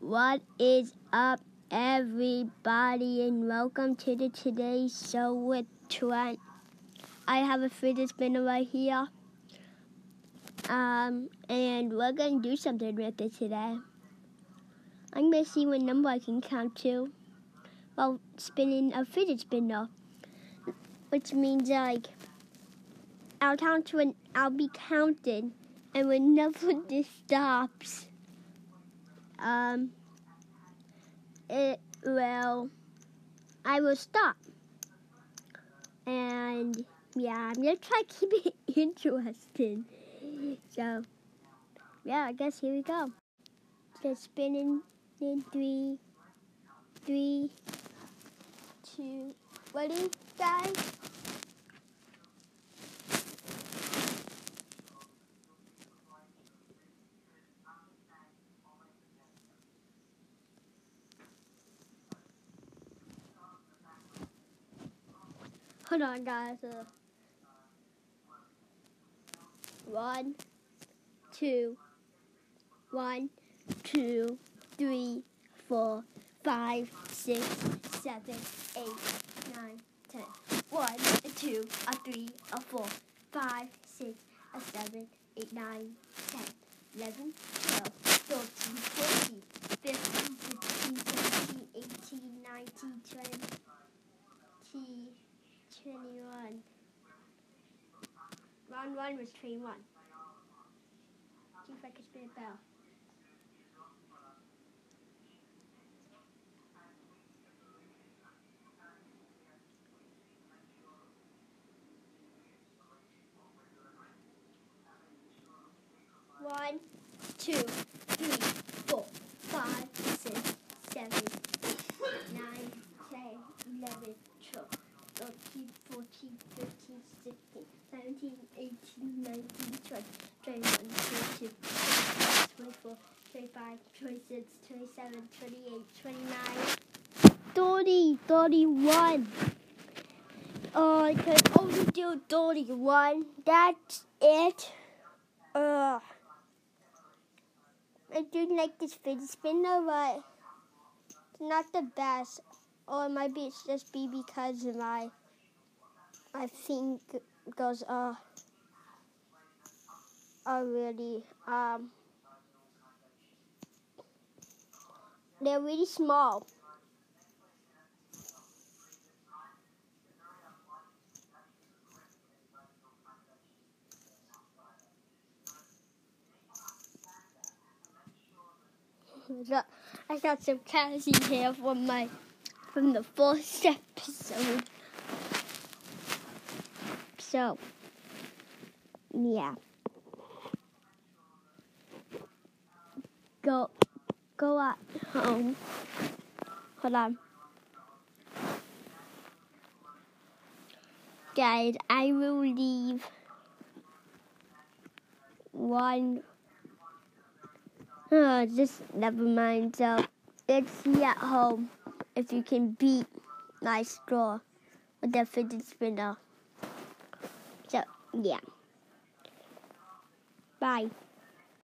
What is up, everybody, and welcome to the Today Show with Trent. I have a fidget spinner right here, and we're going to do something with it today. I'm going to see what number I can count to while spinning a fidget spinner, which means, I'll count to when I'll be counted, and whenever this stops, I will stop. And yeah, I'm gonna try to keep it interesting. So yeah, I guess here we go. Just spinning in 3, 2, ready, guys? Hold on, guys. 1, 2, 1, 2, 3, 4, 5, 6, 7, 8, 9, 10. 1, 2, 3, 4, 5, 6, 7, 8, 9, 10, 11, 12, 13, 14, 15, 16, 17, 18, 19, 20. Round one was train one. See if I can spin a bell. One, two, three, 18, 19, 20, 21, 22, 24, 25, 26, 27, 28, 29, 30, 31. Oh, I could only do 31. That's it. I do like this fidget spinner, but it's not the best. Or it might be just be because of my thing goes already. They're really small. I got some candy here from the first episode. So yeah. Go at home. Hold on. Guys, I will leave one. Oh, just never mind. So let's see at home if you can beat my score with the fidget spinner. So yeah. Bye.